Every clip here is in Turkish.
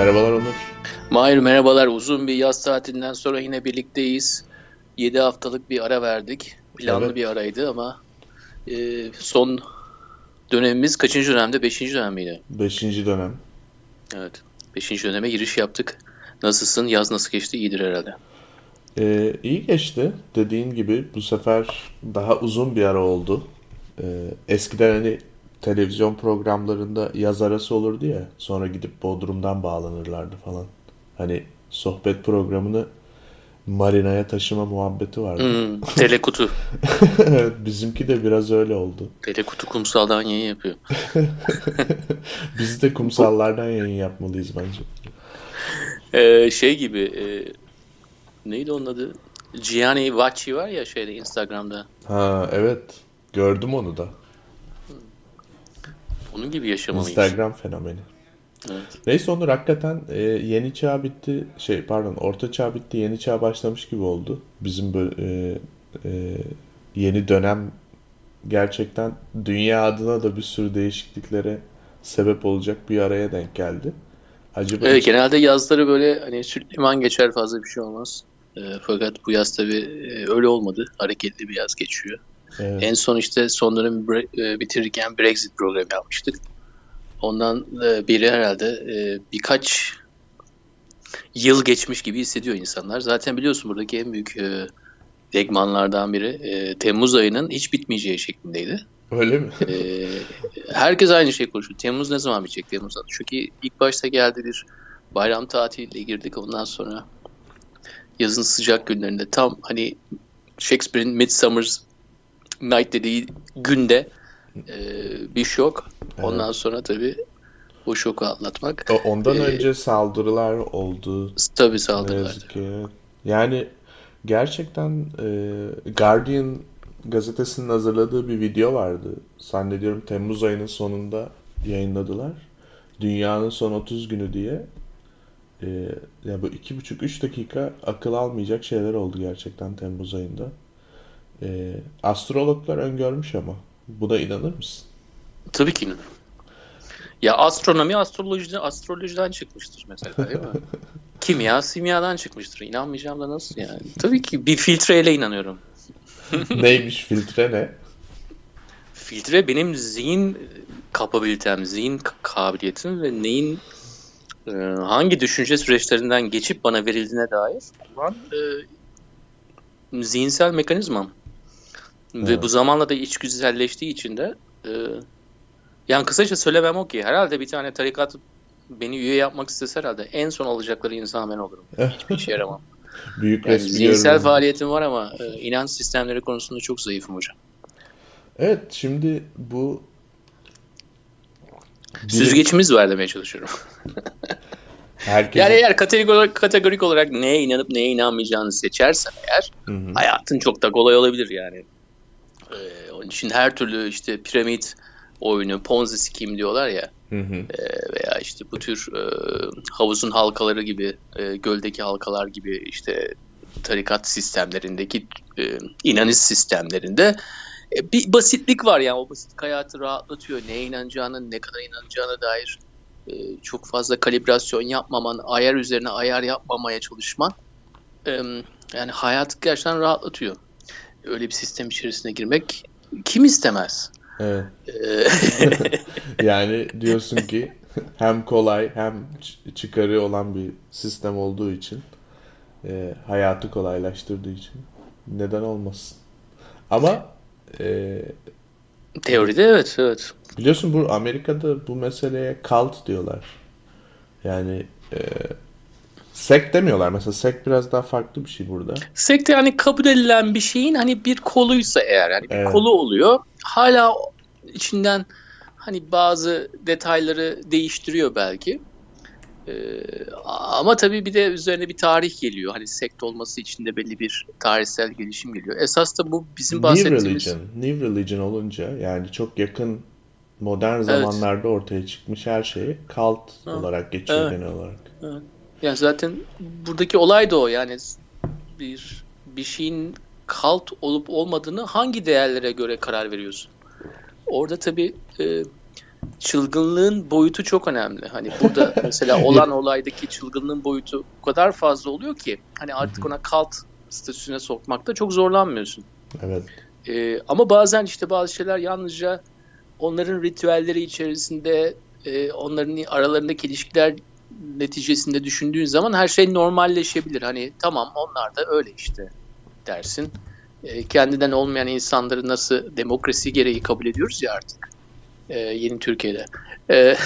Merhabalar Onur. Mahir merhabalar. Uzun bir yaz tatilinden sonra yine birlikteyiz. 7 haftalık bir ara verdik. Planlı evet. Bir araydı ama son dönemimiz kaçıncı dönemde? 5. dönem miydi? 5. dönem. Evet. 5. döneme giriş yaptık. Nasılsın? Yaz nasıl geçti? İyidir herhalde. İyi geçti. Dediğin gibi bu sefer daha uzun bir ara oldu. Eskiden hani televizyon programlarında yaz arası olurdu ya. Sonra gidip Bodrum'dan bağlanırlardı falan. Hani sohbet programını marinaya taşıma muhabbeti vardı. Hmm, telekutu. Bizimki de biraz öyle oldu. Telekutu kumsaldan yayın yapıyor. Biz de kumsallardan yayın yapmalıyız bence. Neydi onun adı? Gianni Vacci var ya Instagram'da. Ha evet. Gördüm onu da. Onun gibi yaşamalıyız. Instagram fenomeni. Evet. Neyse Onur hakikaten yeni çağ bitti. Orta çağ bitti. Yeni çağ başlamış gibi oldu. Bizim böyle yeni dönem gerçekten dünya adına da bir sürü değişikliklere sebep olacak bir araya denk geldi. Evet, genelde yazları böyle hani süleyman geçer, fazla bir şey olmaz. Fakat bu yaz tabii öyle olmadı. Hareketli bir yaz geçiyor. Evet. En son son dönem bitirirken Brexit programı yapmıştık. Ondan biri herhalde birkaç yıl geçmiş gibi hissediyor insanlar. Zaten biliyorsun buradaki en büyük legmanlardan biri Temmuz ayının hiç bitmeyeceği şeklindeydi. Öyle mi? Herkes aynı şey konuşuyor. Temmuz ne zaman bitecek? Temmuz'dan. Çünkü ilk başta geldi bir bayram tatiliyle girdik. Ondan sonra yazın sıcak günlerinde tam hani Shakespeare'in Midsummer's Night dediği günde bir şok. Evet. Ondan sonra tabii o şoku atlatmak. Ondan önce saldırılar oldu. Tabii saldırılar. Yani gerçekten Guardian gazetesinin hazırladığı bir video vardı. Zannediyorum Temmuz ayının sonunda yayınladılar. Dünyanın son 30 günü diye. Ya bu 2,5-3 dakika akıl almayacak şeyler oldu gerçekten Temmuz ayında. Astrologlar öngörmüş ama. Buna inanır mısın? Tabii ki inanırım. Ya astronomi astrolojiden çıkmıştır mesela değil mi? Kimya simyadan çıkmıştır. İnanmayacağım da nasıl yani? Tabii ki bir filtreyle inanıyorum. Neymiş filtre ne? Filtre benim zihin kapabilitem, zihin kabiliyetim ve neyin hangi düşünce süreçlerinden geçip bana verildiğine dair olan zihinsel mekanizmam. Evet. Ve bu zamanla da içgüzelleştiği için de yani kısaca söylemem o ki herhalde bir tane tarikat beni üye yapmak istese herhalde en son alacakları insan ben olurum. Hiçbir işe yaramam. Büyük yani zihinsel faaliyetim var ama inanç sistemleri konusunda çok zayıfım hocam. Evet şimdi bu... Süzgeçimiz var demeye çalışıyorum. Herkesin... Yani eğer kategorik olarak neye inanıp neye inanmayacağını seçersen eğer Hı-hı. hayatın çok da kolay olabilir yani. Onun için her türlü piramit oyunu, Ponzi skim diyorlar ya. Hı-hı. Veya bu tür havuzun halkaları gibi, göldeki halkalar gibi tarikat sistemlerindeki inanış sistemlerinde bir basitlik var yani o basitlik hayatı rahatlatıyor. Neye inanacağına, ne kadar inanacağına dair çok fazla kalibrasyon yapmaman, ayar üzerine ayar yapmamaya çalışman yani hayatı gerçekten rahatlatıyor. Öyle bir sistem içerisine girmek kim istemez? Evet. Yani diyorsun ki hem kolay hem çıkarı olan bir sistem olduğu için hayatı kolaylaştırdığı için neden olmasın? Ama teoride evet. Biliyorsun bu Amerika'da bu meseleye cult diyorlar. Yani sekt demiyorlar. Mesela sekt biraz daha farklı bir şey burada. Sekt yani kabul edilen bir şeyin bir koluysa eğer bir evet. kolu oluyor. Hala içinden bazı detayları değiştiriyor belki. Ama tabii bir de üzerine bir tarih geliyor. Sekt olması için de belli bir tarihsel gelişim geliyor. Esas da bu bizim bahsettiğimiz... New Religion olunca yani çok yakın modern evet. zamanlarda ortaya çıkmış her şeyi cult olarak geçiyor evet. genel olarak. Evet. Yani zaten buradaki olay da o. Yani bir şeyin cult olup olmadığını hangi değerlere göre karar veriyorsun? Orada tabii çılgınlığın boyutu çok önemli. Hani burada mesela olan olaydaki çılgınlığın boyutu o kadar fazla oluyor ki hani artık ona cult statüsüne sokmakta çok zorlanmıyorsun. Evet. Ama bazen işte bazı şeyler yalnızca onların ritüelleri içerisinde, onların aralarındaki ilişkiler neticesinde düşündüğün zaman her şey normalleşebilir. Hani tamam onlar da öyle işte dersin. Kendinden olmayan insanları nasıl demokrasi gereği kabul ediyoruz ya artık. Yeni Türkiye'de. Evet.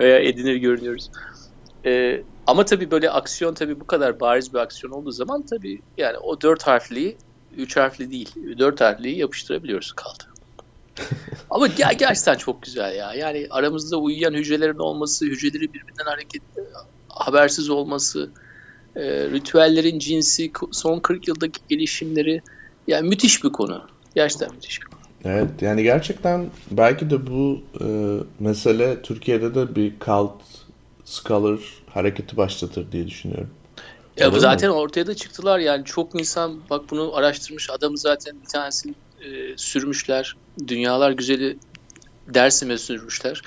Veya edinir görünüyoruz. Ama tabii böyle aksiyon, tabii bu kadar bariz bir aksiyon olduğu zaman tabii yani o 4 harfliyi 3 harfli değil 4 harfliyi yapıştırabiliyoruz kaldı. Ama gerçekten çok güzel ya. Yani aramızda uyuyan hücrelerin olması, hücreleri birbirinden habersiz olması, ritüellerin cinsi, son 40 yıldaki gelişimleri, yani müthiş bir konu. Gerçekten müthiş bir konu. Evet, yani gerçekten belki de bu mesele Türkiye'de de bir cult scholar hareketi başlatır diye düşünüyorum. Ya bu zaten ortaya da çıktılar yani, çok insan bak bunu araştırmış, adamı zaten bir tanesini sürmüşler. Dünyalar güzeli Dersim'e sürmüşler.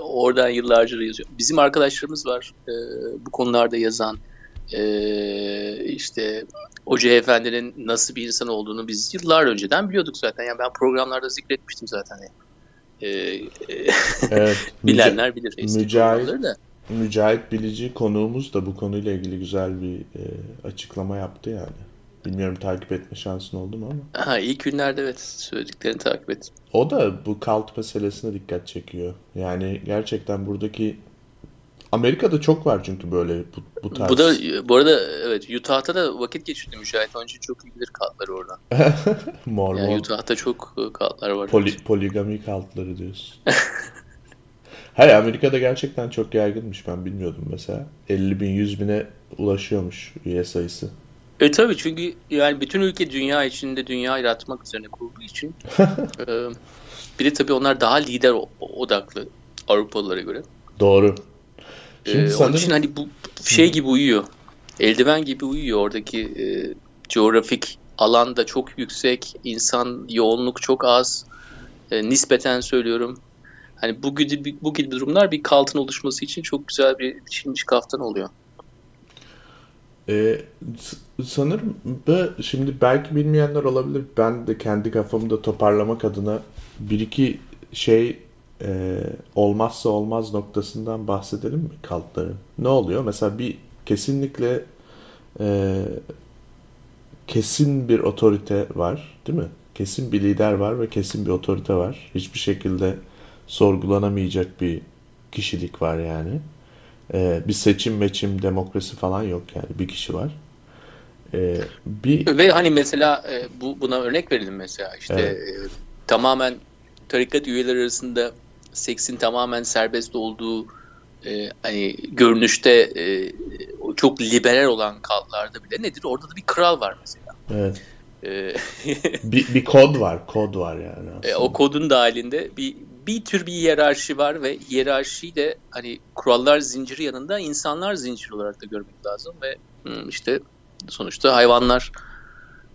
Oradan yıllarca yazıyor. Bizim arkadaşlarımız var bu konularda yazan. İşte Hoca Efendi'nin nasıl bir insan olduğunu biz yıllar önceden biliyorduk zaten. Yani ben programlarda zikretmiştim zaten. Evet, bilenler bilir. Mücahit Bilici konuğumuz da bu konuyla ilgili güzel bir açıklama yaptı yani. Bilmiyorum takip etme şansın oldu mu ama. Ha, ilk günlerde evet söylediklerini takip ettim. O da bu cult meselesine dikkat çekiyor. Yani gerçekten buradaki Amerika'da çok var çünkü böyle bu tarz. Bu da bu arada evet, Utah'ta da vakit geçirdi Mücahit. Onun için çok ilgilir cultlar orada. Mormon. Yani Utah'ta çok cultlar var. Poligami cultları diyorsun. Hayır, Amerika'da gerçekten çok yaygınmış, ben bilmiyordum mesela. 50 bin 100 bine ulaşıyormuş üye sayısı. Tabii çünkü yani bütün ülke dünya içinde dünya yaratmak üzerine kurulduğu için. Bir de tabii onlar daha lider odaklı Avrupalılara göre. Doğru. Şimdi sanırım... Onun için hani bu şey gibi uyuyor. Eldiven gibi uyuyor. Oradaki coğrafik alan da çok yüksek. İnsan yoğunluk çok az. Nispeten söylüyorum. Hani bu gibi durumlar bir cult'ın oluşması için çok güzel bir şimdi kaftan oluyor. Sanırım şimdi belki bilmeyenler olabilir. Ben de kendi kafamda toparlamak adına bir iki şey olmazsa olmaz noktasından bahsedelim mi cult'ların? Ne oluyor? Mesela bir kesinlikle kesin bir otorite var, değil mi? Kesin bir lider var ve kesin bir otorite var. Hiçbir şekilde sorgulanamayacak bir kişilik var yani. Bir seçim, demokrasi falan yok yani, bir kişi var. Ve hani mesela buna örnek verelim mesela işte evet. Tamamen tarikat üyeleri arasında seksin tamamen serbest olduğu hani görünüşte çok liberal olan kalplarda bile nedir? Orada da bir kral var mesela. Evet. bir kod var yani aslında. O kodun dahilinde bir tür bir hiyerarşi var ve hiyerarşiyi de hani kurallar zinciri yanında insanlar zinciri olarak da görmek lazım ve işte sonuçta hayvanlar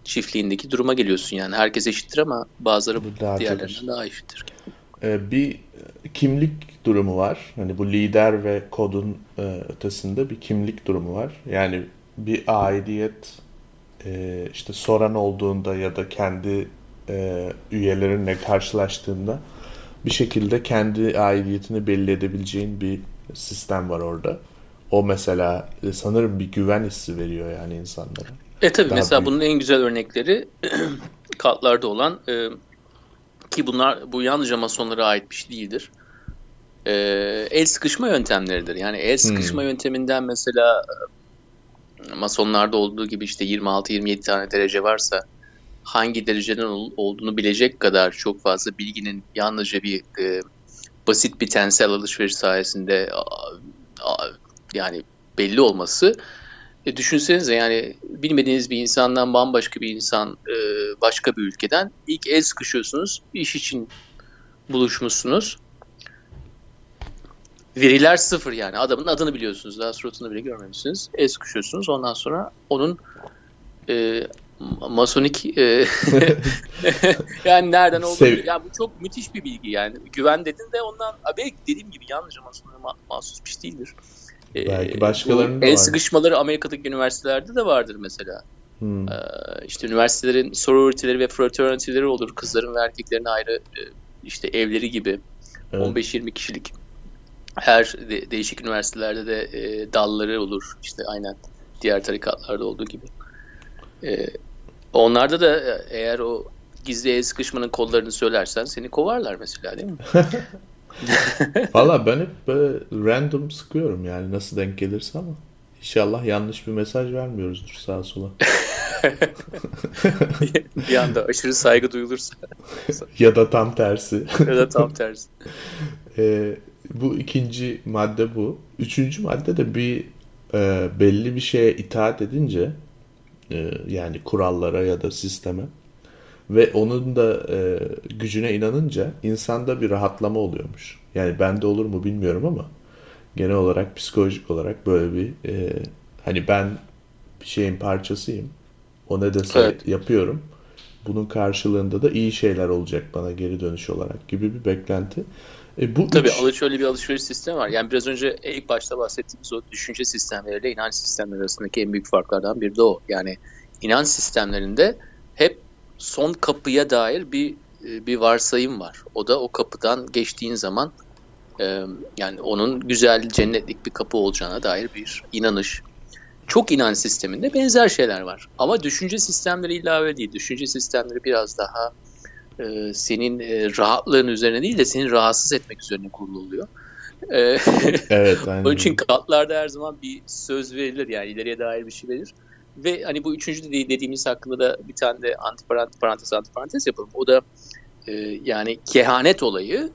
çiftliğindeki duruma geliyorsun yani. Herkes eşittir ama bazıları diğerlerinden daha eşittir. Bir kimlik durumu var. Hani bu lider ve kodun ötesinde bir kimlik durumu var. Yani bir aidiyet işte soran olduğunda ya da kendi üyelerinle karşılaştığında bir şekilde kendi aidiyetini belli edebileceğin bir sistem var orada. O mesela sanırım bir güven hissi veriyor yani insanlara. Tabii daha mesela büyük. Bunun en güzel örnekleri kaltlarda olan ki bu yalnızca masonlara aitmiş değildir. El sıkışma yöntemleridir. Yani el sıkışma yönteminden mesela masonlarda olduğu gibi işte 26-27 tane derece varsa hangi dereceden olduğunu bilecek kadar çok fazla bilginin yalnızca bir basit bir tensel alışveriş sayesinde yani belli olması. Düşünsenize yani bilmediğiniz bir insandan bambaşka bir insan, başka bir ülkeden ilk el sıkışıyorsunuz, iş için buluşmuşsunuz. Veriler sıfır yani. Adamın adını biliyorsunuz. Daha suratını bile görmemişsiniz. El sıkışıyorsunuz. Ondan sonra onun Masonik yani nereden oldu? Ya bu çok müthiş bir bilgi yani. Güven dedin de ondan belki dediğim gibi yalnızca Masonik'e mahsus bir şey değildir. Belki başkalarının da var. El sıkışmaları Amerika'daki üniversitelerde de vardır mesela. Hmm. İşte üniversitelerin sorority'leri ve fraternity'leri olur. Kızların ve erkeklerin ayrı işte evleri gibi. Evet. 15-20 kişilik. Her değişik üniversitelerde de dalları olur. İşte aynen diğer tarikatlarda olduğu gibi. Onlarda da eğer o gizli el sıkışmanın kodlarını söylersen seni kovarlar mesela, değil mi? Valla ben hep böyle random sıkıyorum yani, nasıl denk gelirse ama. İnşallah yanlış bir mesaj vermiyoruzdur sağa sola. Bir anda aşırı saygı duyulursa. Ya da tam tersi. Bu ikinci madde bu. Üçüncü madde de bir belli bir şeye itaat edince, yani kurallara ya da sisteme ve onun da gücüne inanınca insanda bir rahatlama oluyormuş. Yani bende olur mu bilmiyorum ama genel olarak psikolojik olarak böyle bir hani ben bir şeyin parçasıyım. O nedense evet, yapıyorum. Bunun karşılığında da iyi şeyler olacak bana geri dönüş olarak gibi bir beklenti. Tabii şöyle bir alışveriş sistemi var. Yani biraz önce ilk başta bahsettiğimiz o düşünce sistemleriyle inanç sistemleri arasındaki en büyük farklardan biri de o. Yani inanç sistemlerinde hep son kapıya dair bir varsayım var. O da o kapıdan geçtiğin zaman yani onun güzel cennetlik bir kapı olacağına dair bir inanış. Çok inanç sisteminde benzer şeyler var. Ama düşünce sistemleri ilave değil. Düşünce sistemleri biraz daha senin rahatlığın üzerine değil de senin rahatsız etmek üzerine kurulu oluyor. Evet, aynen. Onun için katlarda her zaman bir söz verilir, yani ileriye dair bir şey verilir. Ve hani bu üçüncü dediğimiz hakkında da bir tane de antiparantez yapalım. O da yani kehanet olayı,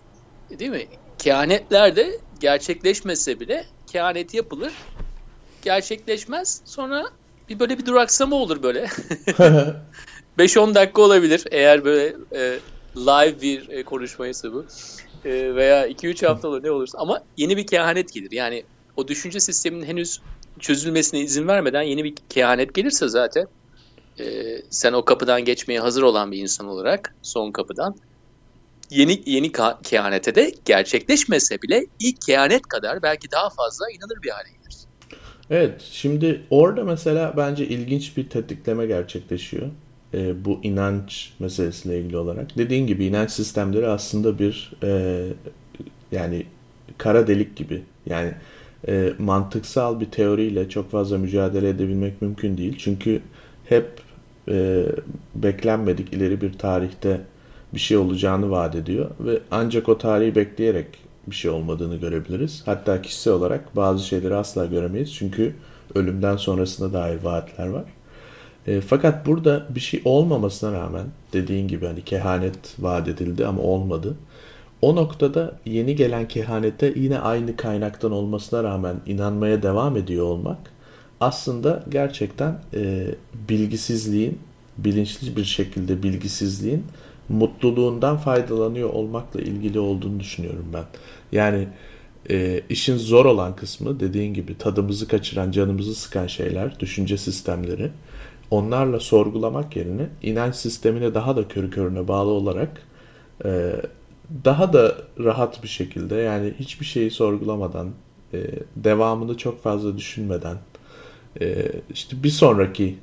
değil mi? Kehanetler de gerçekleşmese bile kehaneti yapılır. Gerçekleşmez. Sonra bir böyle bir duraksama olur böyle. 5-10 dakika olabilir eğer böyle live bir konuşmaysa bu. Veya 2-3 hafta olur, ne olursa. Ama yeni bir kehanet gelir. Yani o düşünce sisteminin henüz çözülmesine izin vermeden yeni bir kehanet gelirse zaten sen o kapıdan geçmeye hazır olan bir insan olarak, son kapıdan, yeni kehanete de gerçekleşmese bile ilk kehanet kadar belki daha fazla inanır bir hale gelir. Evet, şimdi orada mesela bence ilginç bir tetikleme gerçekleşiyor. Bu inanç meselesiyle ilgili olarak. Dediğin gibi inanç sistemleri aslında bir yani kara delik gibi. Yani mantıksal bir teoriyle çok fazla mücadele edebilmek mümkün değil. Çünkü hep beklenmedik ileri bir tarihte bir şey olacağını vaat ediyor ve ancak o tarihi bekleyerek bir şey olmadığını görebiliriz. Hatta kişisel olarak bazı şeyleri asla göremeyiz. Çünkü ölümden sonrasına dair vaatler var. Fakat burada bir şey olmamasına rağmen, dediğin gibi hani kehanet vaat edildi ama olmadı. O noktada yeni gelen kehanete yine aynı kaynaktan olmasına rağmen inanmaya devam ediyor olmak aslında gerçekten bilinçli bir şekilde bilgisizliğin mutluluğundan faydalanıyor olmakla ilgili olduğunu düşünüyorum ben. Yani işin zor olan kısmı, dediğin gibi tadımızı kaçıran, canımızı sıkan şeyler, düşünce sistemleri. Onlarla sorgulamak yerine inanç sistemine daha da körü körüne bağlı olarak daha da rahat bir şekilde, yani hiçbir şeyi sorgulamadan, devamını çok fazla düşünmeden, işte bir sonraki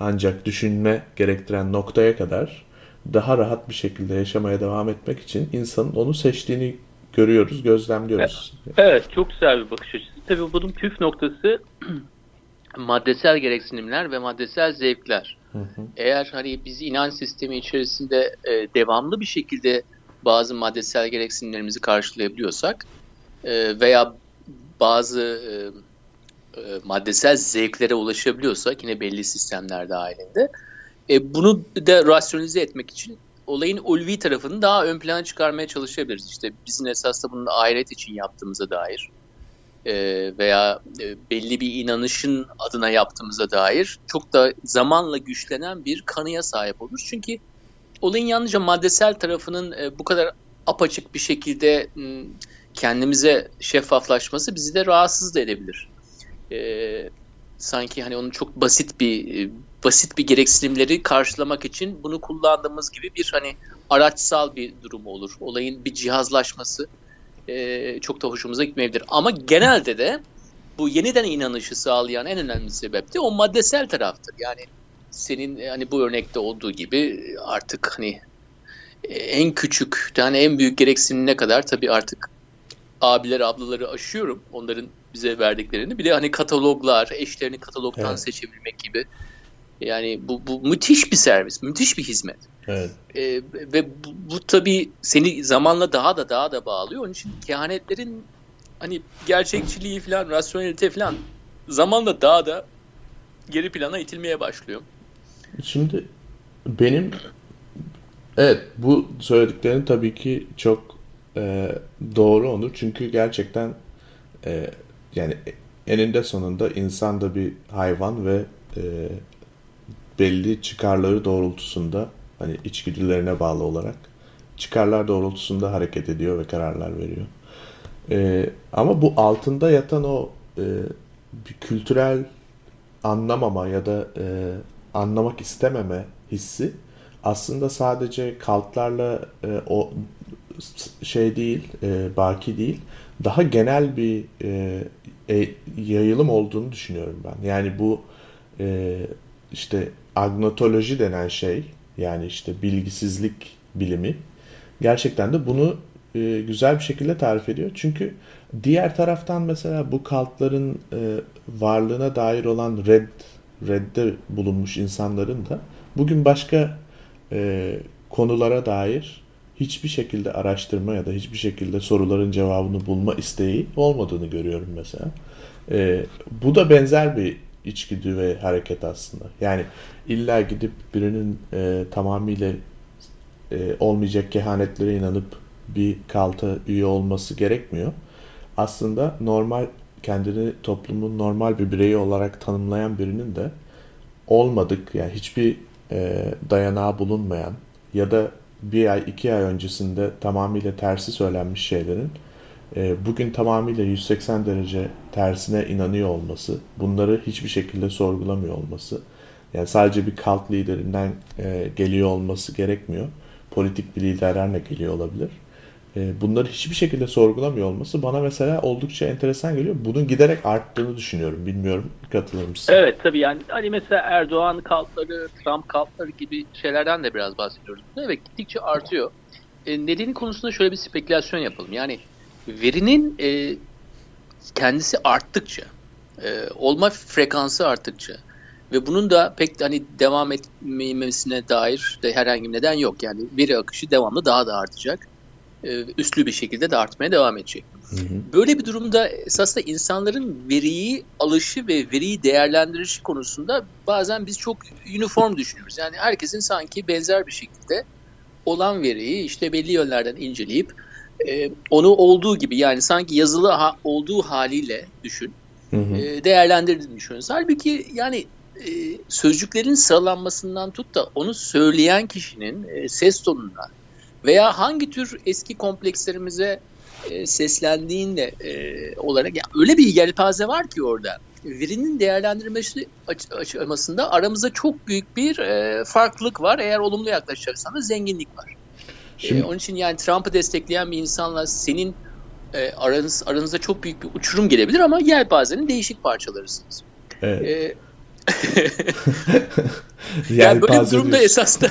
ancak düşünme gerektiren noktaya kadar daha rahat bir şekilde yaşamaya devam etmek için insanın onu seçtiğini görüyoruz, gözlemliyoruz. Evet, çok güzel bir bakış açısı. Tabii bunun püf noktası maddesel gereksinimler ve maddesel zevkler. Hı hı. Eğer hani bizi inanç sistemi içerisinde devamlı bir şekilde bazı maddesel gereksinimlerimizi karşılayabiliyorsak veya bazı maddesel zevklere ulaşabiliyorsak yine belli sistemler dahilinde bunu da rasyonalize etmek için olayın ulvi tarafını daha ön plana çıkarmaya çalışabiliriz. İşte bizim esas da bunun ahiret için yaptığımıza dair veya belli bir inanışın adına yaptığımıza dair çok da zamanla güçlenen bir kanıya sahip olur. Çünkü olayın yalnızca maddesel tarafının bu kadar apaçık bir şekilde kendimize şeffaflaşması bizi de rahatsız da edebilir. Sanki hani onu çok basit bir basit bir gereksinimleri karşılamak için bunu kullandığımız gibi bir hani araçsal bir durum olur. Olayın bir cihazlaşması çok da hoşumuza gitmeyebilir. Ama genelde de bu yeniden inanışı sağlayan en önemli sebep de o maddesel taraftır. Yani senin hani bu örnekte olduğu gibi artık hani en küçük, yani en büyük gereksinimine kadar tabii artık abiler, ablaları aşıyorum. Onların bize verdiklerini. Bir de hani kataloglar, eşlerini katalogdan seçebilmek gibi. Yani bu müthiş bir servis, müthiş bir hizmet. Evet. Ve bu tabii seni zamanla daha da bağlıyor. Onun için kehanetlerin hani gerçekçiliği falan, rasyonelite falan zamanla daha da geri plana itilmeye başlıyor. Şimdi benim bu söylediklerin tabii ki çok doğru olur. Çünkü gerçekten yani eninde sonunda insan da bir hayvan ve belli çıkarları doğrultusunda, hani içgüdülerine bağlı olarak çıkarlar doğrultusunda hareket ediyor ve kararlar veriyor. Ama bu altında yatan o bir kültürel anlamama ya da anlamak istememe hissi aslında sadece kaltlarla o şey değil, baki değil, daha genel bir yayılım olduğunu düşünüyorum ben. Yani bu işte agnotoloji denen şey, yani işte bilgisizlik bilimi gerçekten de bunu güzel bir şekilde tarif ediyor. Çünkü diğer taraftan mesela bu kaltların varlığına dair olan redde bulunmuş insanların da bugün başka konulara dair hiçbir şekilde araştırma ya da hiçbir şekilde soruların cevabını bulma isteği olmadığını görüyorum mesela. Bu da benzer bir içgüdü ve hareket aslında. Yani illa gidip birinin tamamıyla olmayacak kehanetlere inanıp bir kalta üye olması gerekmiyor. Aslında normal, kendini toplumun normal bir bireyi olarak tanımlayan birinin de olmadık, yani hiçbir dayanağı bulunmayan ya da bir ay, iki ay öncesinde tamamıyla tersi söylenmiş şeylerin bugün tamamıyla 180 derece tersine inanıyor olması, bunları hiçbir şekilde sorgulamıyor olması, yani sadece bir kalt liderinden geliyor olması gerekmiyor. Politik bir liderlerle geliyor olabilir. Bunları hiçbir şekilde sorgulamıyor olması bana mesela oldukça enteresan geliyor. Bunun giderek arttığını düşünüyorum. Bilmiyorum, katılır mısın? Evet, tabii yani hani mesela Erdoğan kaltları, Trump kaltları gibi şeylerden de biraz bahsediyoruz. Evet, gittikçe artıyor. Nedeni konusunda şöyle bir spekülasyon yapalım. Yani verinin kendisi arttıkça, olma frekansı arttıkça ve bunun da pek hani devam etmemesine dair de herhangi bir neden yok. Yani veri akışı devamlı daha da artacak. Üslü bir şekilde de artmaya devam edecek. Hı hı. Böyle bir durumda esasında insanların veriyi alışı ve veriyi değerlendirişi konusunda bazen biz çok uniform düşünürüz. Yani herkesin sanki benzer bir şekilde olan veriyi işte belli yönlerden inceleyip onu olduğu gibi, yani sanki yazılı olduğu haliyle düşün. Hı hı. Değerlendirdiğini düşünüyoruz. Halbuki yani sözcüklerin sıralanmasından tut da onu söyleyen kişinin ses tonundan veya hangi tür eski komplekslerimize seslendiğinle olarak, yani öyle bir yelpaze var ki orada verinin değerlendirmesi aşamasında aramızda çok büyük bir farklılık var. Eğer olumlu yaklaşacaksan da zenginlik var. Şimdi, onun için yani Trump'ı destekleyen bir insanla senin aranızda çok büyük bir uçurum gelebilir ama yelpazenin değişik parçalarısınız. Evet. Yani böyle bir durumda esasında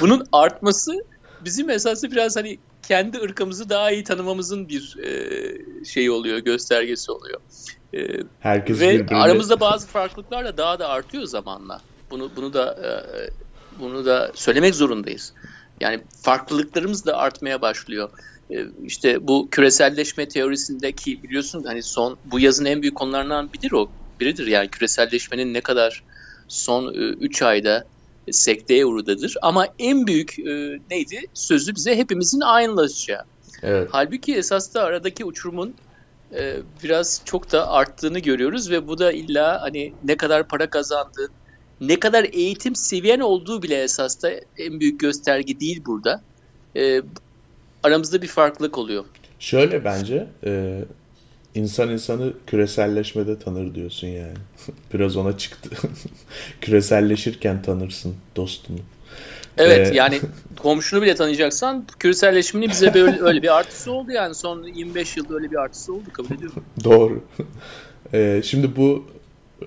bunun artması bizim esaslı biraz hani kendi ırkımızı daha iyi tanımamızın bir şeyi oluyor, göstergesi oluyor. Herkes ve birbirine... aramızda bazı farklılıklar da daha da artıyor zamanla. Bunu da söylemek zorundayız. Yani farklılıklarımız da artmaya başlıyor. İşte bu küreselleşme teorisindeki, biliyorsun hani son bu yazın en büyük konularından biridir. Yani küreselleşmenin ne kadar son 3 ayda sekteye uğradıdır. Ama en büyük neydi? Sözü bize hepimizin aynılaşacağı. Evet. Halbuki esas da aradaki uçurumun biraz çok da arttığını görüyoruz ve bu da illa hani ne kadar para kazandığın, ne kadar eğitim seviyen olduğu bile esas da en büyük gösterge değil burada. Aramızda bir farklılık oluyor. Şöyle bence İnsan insanı küreselleşmede tanır diyorsun yani. Biraz ona çıktı. Küreselleşirken tanırsın dostunu. Evet yani komşunu bile tanıyacaksan küreselleşmenin bize böyle öyle bir artısı oldu yani. Son 25 yılda öyle bir artısı oldu, kabul ediyorum. Doğru. Şimdi bu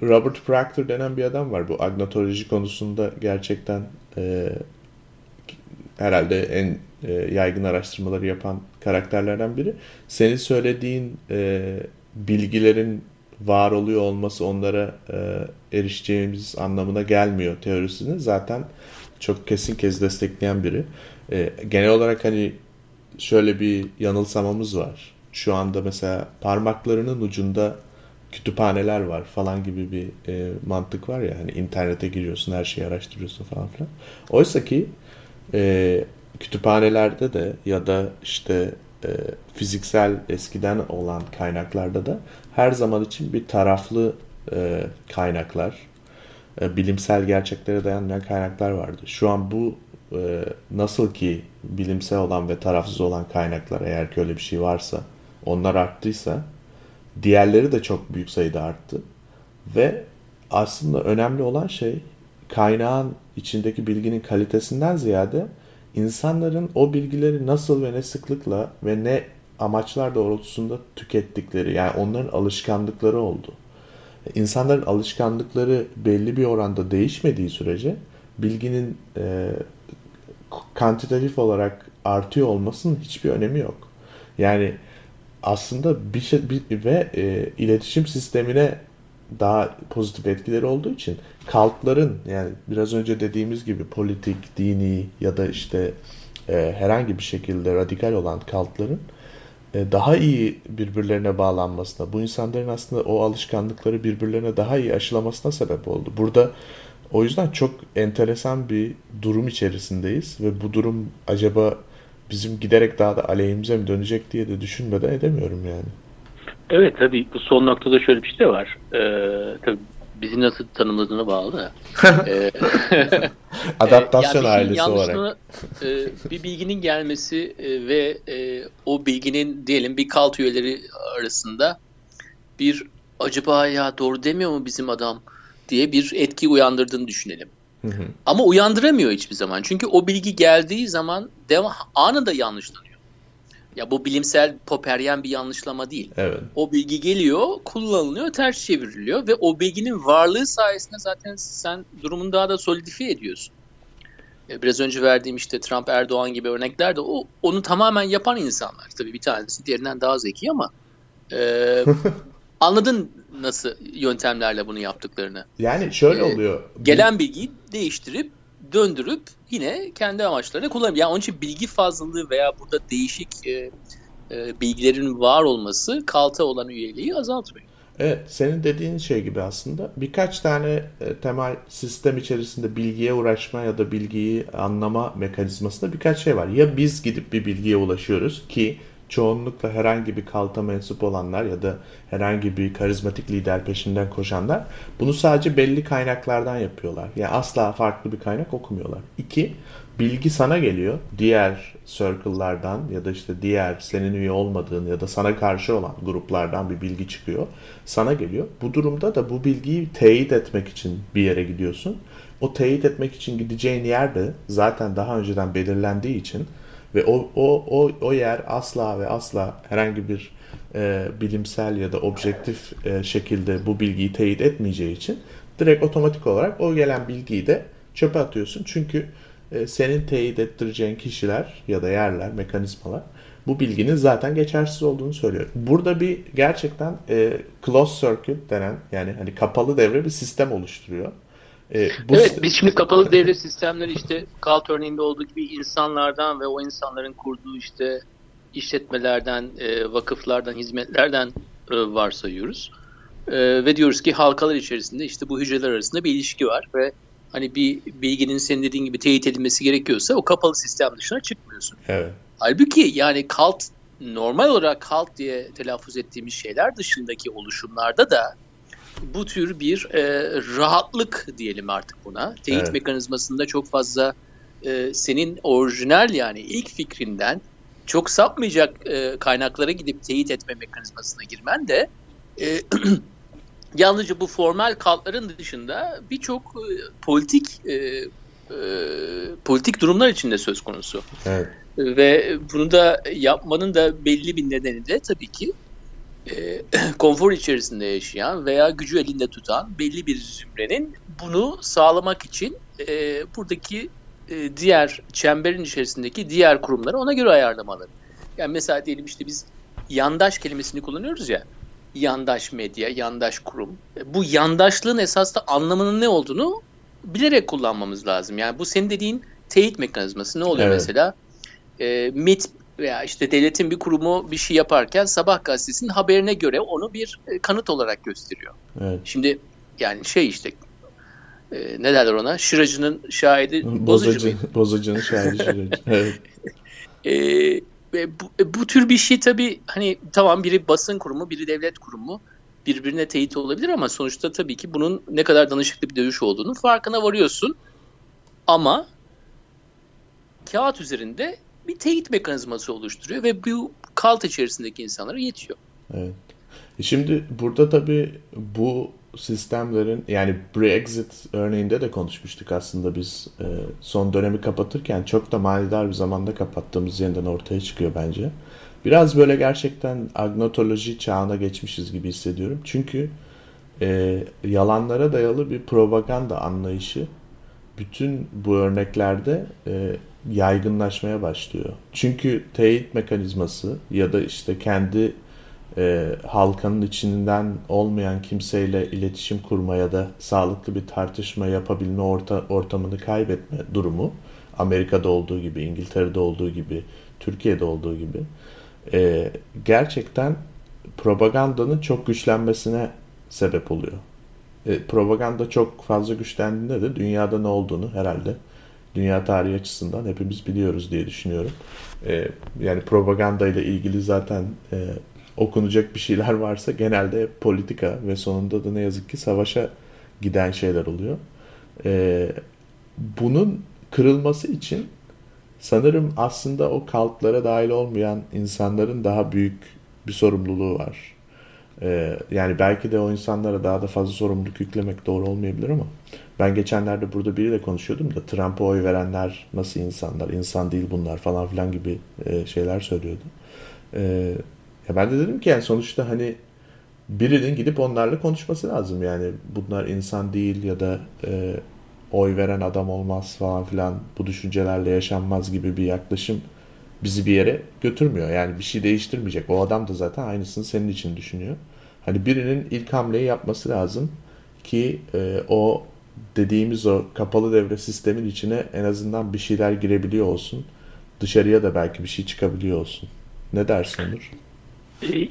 Robert Proctor denen bir adam var. Bu agnotoloji konusunda gerçekten herhalde en yaygın araştırmaları yapan karakterlerden biri. Senin söylediğin bilgilerin var oluyor olması onlara erişeceğimiz anlamına gelmiyor teorisini zaten çok kesin kez destekleyen biri. Genel olarak hani şöyle bir yanılsamamız var. Şu anda mesela parmaklarının ucunda kütüphaneler var falan gibi bir mantık var ya, hani internete giriyorsun, her şeyi araştırıyorsun falan filan. Oysa ki kütüphanelerde de ya da işte fiziksel eskiden olan kaynaklarda da her zaman için bir taraflı kaynaklar, bilimsel gerçeklere dayanmayan kaynaklar vardı. Şu an bu nasıl ki bilimsel olan ve tarafsız olan kaynaklar, eğer ki öyle bir şey varsa, onlar arttıysa diğerleri de çok büyük sayıda arttı. Ve aslında önemli olan şey kaynağın içindeki bilginin kalitesinden ziyade insanların o bilgileri nasıl ve ne sıklıkla ve ne amaçlar doğrultusunda tükettikleri, yani onların alışkanlıkları oldu. İnsanların alışkanlıkları belli bir oranda değişmediği sürece bilginin kantitatif olarak artıyor olmasının hiçbir önemi yok. Yani aslında bir şey ve iletişim sistemine daha pozitif etkileri olduğu için kaltların, yani biraz önce dediğimiz gibi politik, dini ya da işte herhangi bir şekilde radikal olan kaltların daha iyi birbirlerine bağlanmasına, bu insanların aslında o alışkanlıkları birbirlerine daha iyi aşılamasına sebep oldu. Burada o yüzden çok enteresan bir durum içerisindeyiz ve bu durum acaba bizim giderek daha da aleyhimize mi dönecek diye de düşünmeden edemiyorum yani. Evet, tabii bu son noktada şöyle bir şey de var. Tabii bizi nasıl tanımladığına bağlı. Adaptasyon yani ailesi olarak. Bir bilginin gelmesi ve o bilginin diyelim bir kalt üyeleri arasında bir acaba ya doğru demiyor mu bizim adam diye bir etki uyandırdığını düşünelim. Hı-hı. Ama uyandıramıyor hiçbir zaman. Çünkü o bilgi geldiği zaman anında yanlışlanıyor. Ya bu bilimsel Popper'yen bir yanlışlama değil. Evet. O bilgi geliyor, kullanılıyor, ters çeviriliyor ve o bilginin varlığı sayesinde zaten sen durumunu daha da solidifiye ediyorsun. Biraz önce verdiğim işte Trump, Erdoğan gibi örnekler de onu tamamen yapan insanlar. Tabii bir tanesi diğerinden daha zeki ama anladın nasıl yöntemlerle bunu yaptıklarını. Yani şöyle oluyor. Gelen bilgiyi değiştirip döndürüp yine kendi amaçlarına kullanıyor. Yani onun için bilgi fazlalığı veya burada değişik bilgilerin var olması kalta olan üyeliği azaltmıyor. Evet, senin dediğin şey gibi aslında birkaç tane temel sistem içerisinde bilgiye uğraşma ya da bilgiyi anlama mekanizmasında birkaç şey var. Ya biz gidip bir bilgiye ulaşıyoruz ki çoğunlukla herhangi bir kalta mensup olanlar ya da herhangi bir karizmatik lider peşinden koşanlar bunu sadece belli kaynaklardan yapıyorlar. Yani asla farklı bir kaynak okumuyorlar. 2. Bilgi sana geliyor. Diğer circle'lardan ya da işte diğer senin üye olmadığın ya da sana karşı olan gruplardan bir bilgi çıkıyor. Sana geliyor. Bu durumda da bu bilgiyi teyit etmek için bir yere gidiyorsun. O teyit etmek için gideceğin yer de zaten daha önceden belirlendiği için ve o yer asla ve asla herhangi bir bilimsel ya da objektif şekilde bu bilgiyi teyit etmeyeceği için direkt otomatik olarak o gelen bilgiyi de çöpe atıyorsun. Çünkü senin teyit ettireceğin kişiler ya da yerler, mekanizmalar bu bilginin zaten geçersiz olduğunu söylüyor. Burada bir gerçekten closed circuit denen, yani hani kapalı devre bir sistem oluşturuyor. Biz şimdi kapalı devre sistemleri işte kalt örneğinde olduğu gibi insanlardan ve o insanların kurduğu işte işletmelerden, vakıflardan, hizmetlerden varsayıyoruz. Ve diyoruz ki halkalar içerisinde işte bu hücreler arasında bir ilişki var ve hani bir bilginin senin dediğin gibi teyit edilmesi gerekiyorsa o kapalı sistem dışına çıkmıyorsun. Evet. Halbuki yani kalt, normal olarak kalt diye telaffuz ettiğimiz şeyler dışındaki oluşumlarda da bu tür bir rahatlık diyelim artık buna. Teyit mekanizmasında çok fazla senin orijinal, yani ilk fikrinden çok sapmayacak kaynaklara gidip teyit etme mekanizmasına girmen de yalnızca bu formal kalıpların dışında birçok politik durumlar içinde söz konusu. Evet. Ve bunu da yapmanın da belli bir nedeni de tabii ki konfor içerisinde yaşayan veya gücü elinde tutan belli bir zümrenin bunu sağlamak için buradaki diğer çemberin içerisindeki diğer kurumları ona göre ayarlamaları. Yani mesela diyelim işte biz yandaş kelimesini kullanıyoruz ya, yandaş medya, yandaş kurum. Bu yandaşlığın esas da anlamının ne olduğunu bilerek kullanmamız lazım. Yani bu senin dediğin teyit mekanizması ne oluyor evet. Mesela? MIT veya işte devletin bir kurumu bir şey yaparken Sabah gazetesinin haberine göre onu bir kanıt olarak gösteriyor. Evet. Şimdi yani şey işte ne derler ona? Şıracının şahidi bozucu. Bozucunun şahidi şıracı. Evet. Bu tür bir şey tabii hani tamam biri basın kurumu, biri devlet kurumu birbirine teyit olabilir ama sonuçta tabii ki bunun ne kadar danışıklı bir dövüş olduğunu farkına varıyorsun. Ama kağıt üzerinde bir teyit mekanizması oluşturuyor ve bu kalt içerisindeki insanlara yetiyor. Evet. Şimdi burada tabii bu sistemlerin yani Brexit örneğinde de konuşmuştuk aslında biz son dönemi kapatırken çok da manidar bir zamanda kapattığımız yeniden ortaya çıkıyor bence. Biraz böyle gerçekten agnotoloji çağına geçmişiz gibi hissediyorum. Çünkü yalanlara dayalı bir propaganda anlayışı bütün bu örneklerde yaygınlaşmaya başlıyor. Çünkü teyit mekanizması ya da işte kendi halkanın içinden olmayan kimseyle iletişim kurmaya da sağlıklı bir tartışma yapabilme ortamını kaybetme durumu Amerika'da olduğu gibi, İngiltere'de olduğu gibi, Türkiye'de olduğu gibi gerçekten propagandanın çok güçlenmesine sebep oluyor. Propaganda çok fazla güçlendiğinde de dünyada ne olduğunu herhalde dünya tarihi açısından hepimiz biliyoruz diye düşünüyorum. Yani propaganda ile ilgili zaten okunacak bir şeyler varsa genelde politika ve sonunda da ne yazık ki savaşa giden şeyler oluyor. Bunun kırılması için sanırım aslında o kaltlara dahil olmayan insanların daha büyük bir sorumluluğu var. Yani belki de o insanlara daha da fazla sorumluluk yüklemek doğru olmayabilir ama ben geçenlerde burada biriyle konuşuyordum da Trump'a oy verenler nasıl insanlar, insan değil bunlar falan filan gibi şeyler söylüyordu. Ya ben de dedim ki yani sonuçta hani birinin gidip onlarla konuşması lazım. Yani bunlar insan değil ya da oy veren adam olmaz falan filan bu düşüncelerle yaşanmaz gibi bir yaklaşım bizi bir yere götürmüyor. Yani bir şey değiştirmeyecek. O adam da zaten aynısını senin için düşünüyor. Hani birinin ilk hamleyi yapması lazım ki o dediğimiz o kapalı devre sistemin içine en azından bir şeyler girebiliyor olsun. Dışarıya da belki bir şey çıkabiliyor olsun. Ne dersin Onur?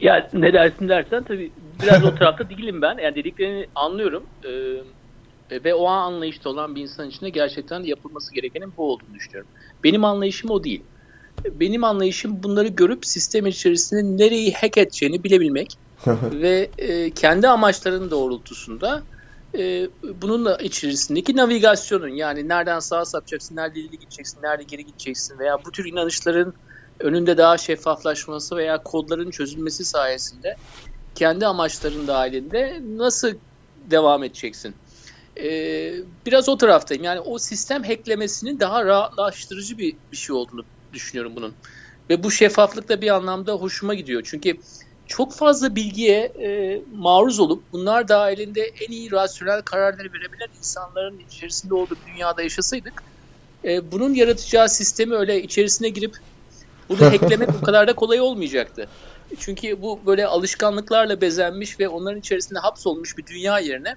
Ya ne dersin dersen tabii biraz o tarafta değilim ben. Yani dediklerini anlıyorum. Ve o an anlayışta olan bir insan için de gerçekten yapılması gerekenin bu olduğunu düşünüyorum. Benim anlayışım o değil. Benim anlayışım bunları görüp sistem içerisinde nereyi hack edeceğini bilebilmek ve kendi amaçlarının doğrultusunda bunun içerisindeki navigasyonun yani nereden sağa sapacaksın, nerede ileri gideceksin, nerede geri gideceksin veya bu tür inanışların önünde daha şeffaflaşması veya kodların çözülmesi sayesinde kendi amaçların dahilinde nasıl devam edeceksin? Biraz o taraftayım. Yani o sistem hacklemesinin daha rahatlaştırıcı bir şey olduğunu düşünüyorum bunun. Ve bu şeffaflık da bir anlamda hoşuma gidiyor. Çünkü çok fazla bilgiye maruz olup bunlar dahilinde en iyi rasyonel kararları verebilen insanların içerisinde olduğu dünyada yaşasaydık bunun yaratacağı sistemi öyle içerisine girip burada hacklemek bu kadar da kolay olmayacaktı. Çünkü bu böyle alışkanlıklarla bezenmiş ve onların içerisinde hapsolmuş bir dünya yerine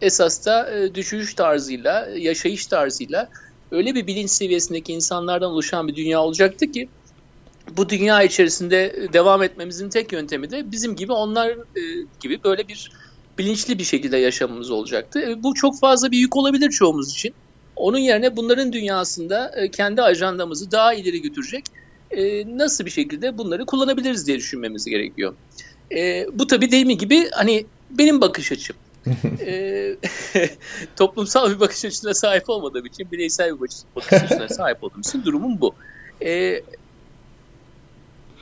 esas da düşünüş tarzıyla, yaşayış tarzıyla öyle bir bilinç seviyesindeki insanlardan oluşan bir dünya olacaktı ki bu dünya içerisinde devam etmemizin tek yöntemi de bizim gibi onlar gibi böyle bir bilinçli bir şekilde yaşamamız olacaktı. Bu çok fazla bir yük olabilir çoğumuz için. Onun yerine bunların dünyasında kendi ajandamızı daha ileri götürecek nasıl bir şekilde bunları kullanabiliriz diye düşünmemiz gerekiyor. Bu tabii deyimi gibi hani benim bakış açım. Toplumsal bir bakış açısına sahip olmadığım için bireysel bir bakış açısına sahip olduğum için durumum bu.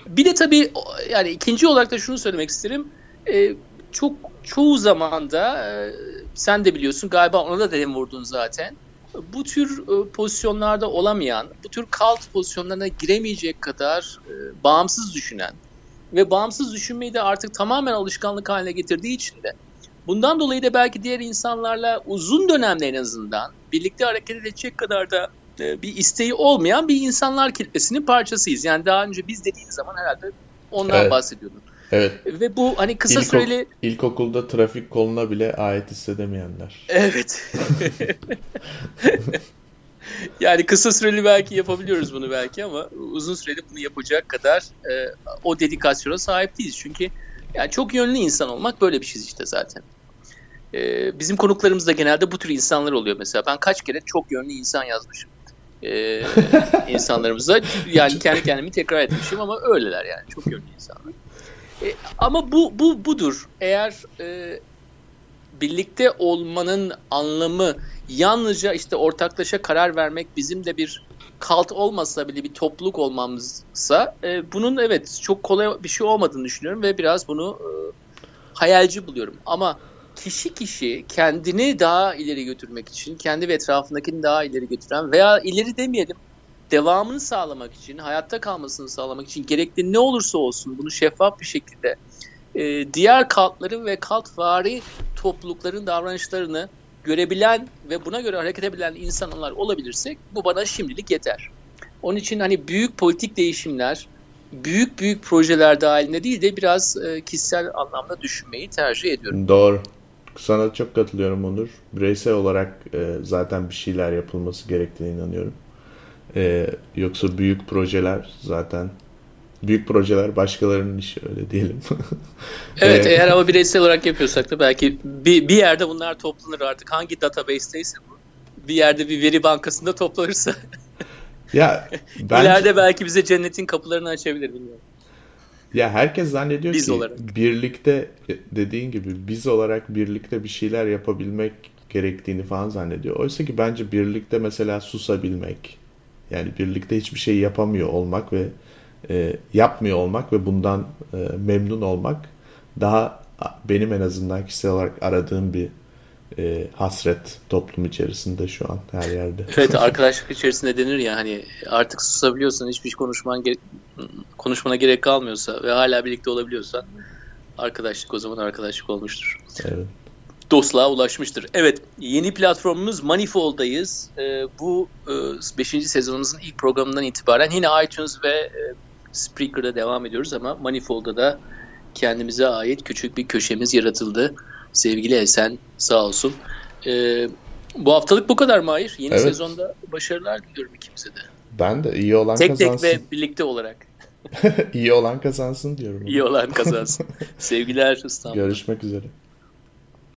Bir de tabii yani ikinci olarak da şunu söylemek isterim. Çoğu zamanda sen de biliyorsun galiba, ona da dem vurdun zaten. Bu tür pozisyonlarda olamayan, bu tür kalt pozisyonlarına giremeyecek kadar bağımsız düşünen ve bağımsız düşünmeyi de artık tamamen alışkanlık haline getirdiği için de bundan dolayı da belki diğer insanlarla uzun dönemde en azından birlikte hareket edecek kadar da bir isteği olmayan bir insanlar kitlesinin parçasıyız. Yani daha önce biz dediğimiz zaman herhalde ondan bahsediyorduk. Evet. Ve bu hani kısa süreli... İlkokulda trafik koluna bile ait hissedemeyenler. Evet. Yani kısa süreli belki yapabiliyoruz bunu belki, ama uzun süreli bunu yapacak kadar o dedikasyona sahip değiliz. Çünkü yani çok yönlü insan olmak böyle bir şey işte zaten. Bizim konuklarımız da genelde bu tür insanlar oluyor mesela. Ben kaç kere çok yönlü insan yazmışım insanlarımıza. Yani kendi kendimi tekrar etmişim ama öyleler yani, çok yönlü insanlar. Ama bu budur. Eğer birlikte olmanın anlamı yalnızca işte ortaklaşa karar vermek, bizim de bir kalt olmasa bile bir topluluk olmamızsa bunun evet çok kolay bir şey olmadığını düşünüyorum ve biraz bunu hayalci buluyorum. Ama kişi kendini daha ileri götürmek için, kendi ve etrafındakini daha ileri götüren veya ileri demeyelim, devamını sağlamak için, hayatta kalmasını sağlamak için gerekli ne olursa olsun bunu şeffaf bir şekilde diğer kaltların ve kaltvari toplulukların davranışlarını görebilen ve buna göre hareket edebilen insanlar olabilirsek bu bana şimdilik yeter. Onun için hani büyük politik değişimler, büyük projeler dahilinde değil de biraz kişisel anlamda düşünmeyi tercih ediyorum. Doğru. Sana çok katılıyorum Onur. Bireysel olarak zaten bir şeyler yapılması gerektiğine inanıyorum. Yoksa büyük projeler zaten... Büyük projeler başkalarının işi, öyle diyelim. Evet, eğer ama bireysel olarak yapıyorsak da belki bir yerde bunlar toplanır artık. Hangi database'teyse bu. Bir yerde bir veri bankasında toplanırsa. Ya bence... İleride belki bize cennetin kapılarını açabilir, bilmiyorum. Ya herkes zannediyor biz ki olarak. Birlikte dediğin gibi biz olarak birlikte bir şeyler yapabilmek gerektiğini falan zannediyor. Oysa ki bence birlikte mesela susabilmek. Yani birlikte hiçbir şey yapamıyor olmak ve yapmıyor olmak ve bundan memnun olmak daha benim en azından kişisel olarak aradığım bir hasret toplum içerisinde şu an her yerde. Evet, arkadaşlık içerisinde denir ya hani, artık susabiliyorsan, hiçbir şey konuşmana gerek kalmıyorsa ve hala birlikte olabiliyorsan arkadaşlık o zaman arkadaşlık olmuştur. Evet. Dostluğa ulaşmıştır. Evet, yeni platformumuz Manifold'dayız. Bu 5. sezonumuzun ilk programından itibaren yine iTunes ve Spreaker'da devam ediyoruz ama Manifold'da da kendimize ait küçük bir köşemiz yaratıldı. Sevgili Esen sağ olsun. Bu haftalık bu kadar Mahir. Yeni sezonda başarılar diliyorum ikimize de. Ben de iyi olan kazansın. Tek ve birlikte olarak. İyi olan kazansın diyorum. İyi olan kazansın. Sevgiler İstanbul. Görüşmek üzere.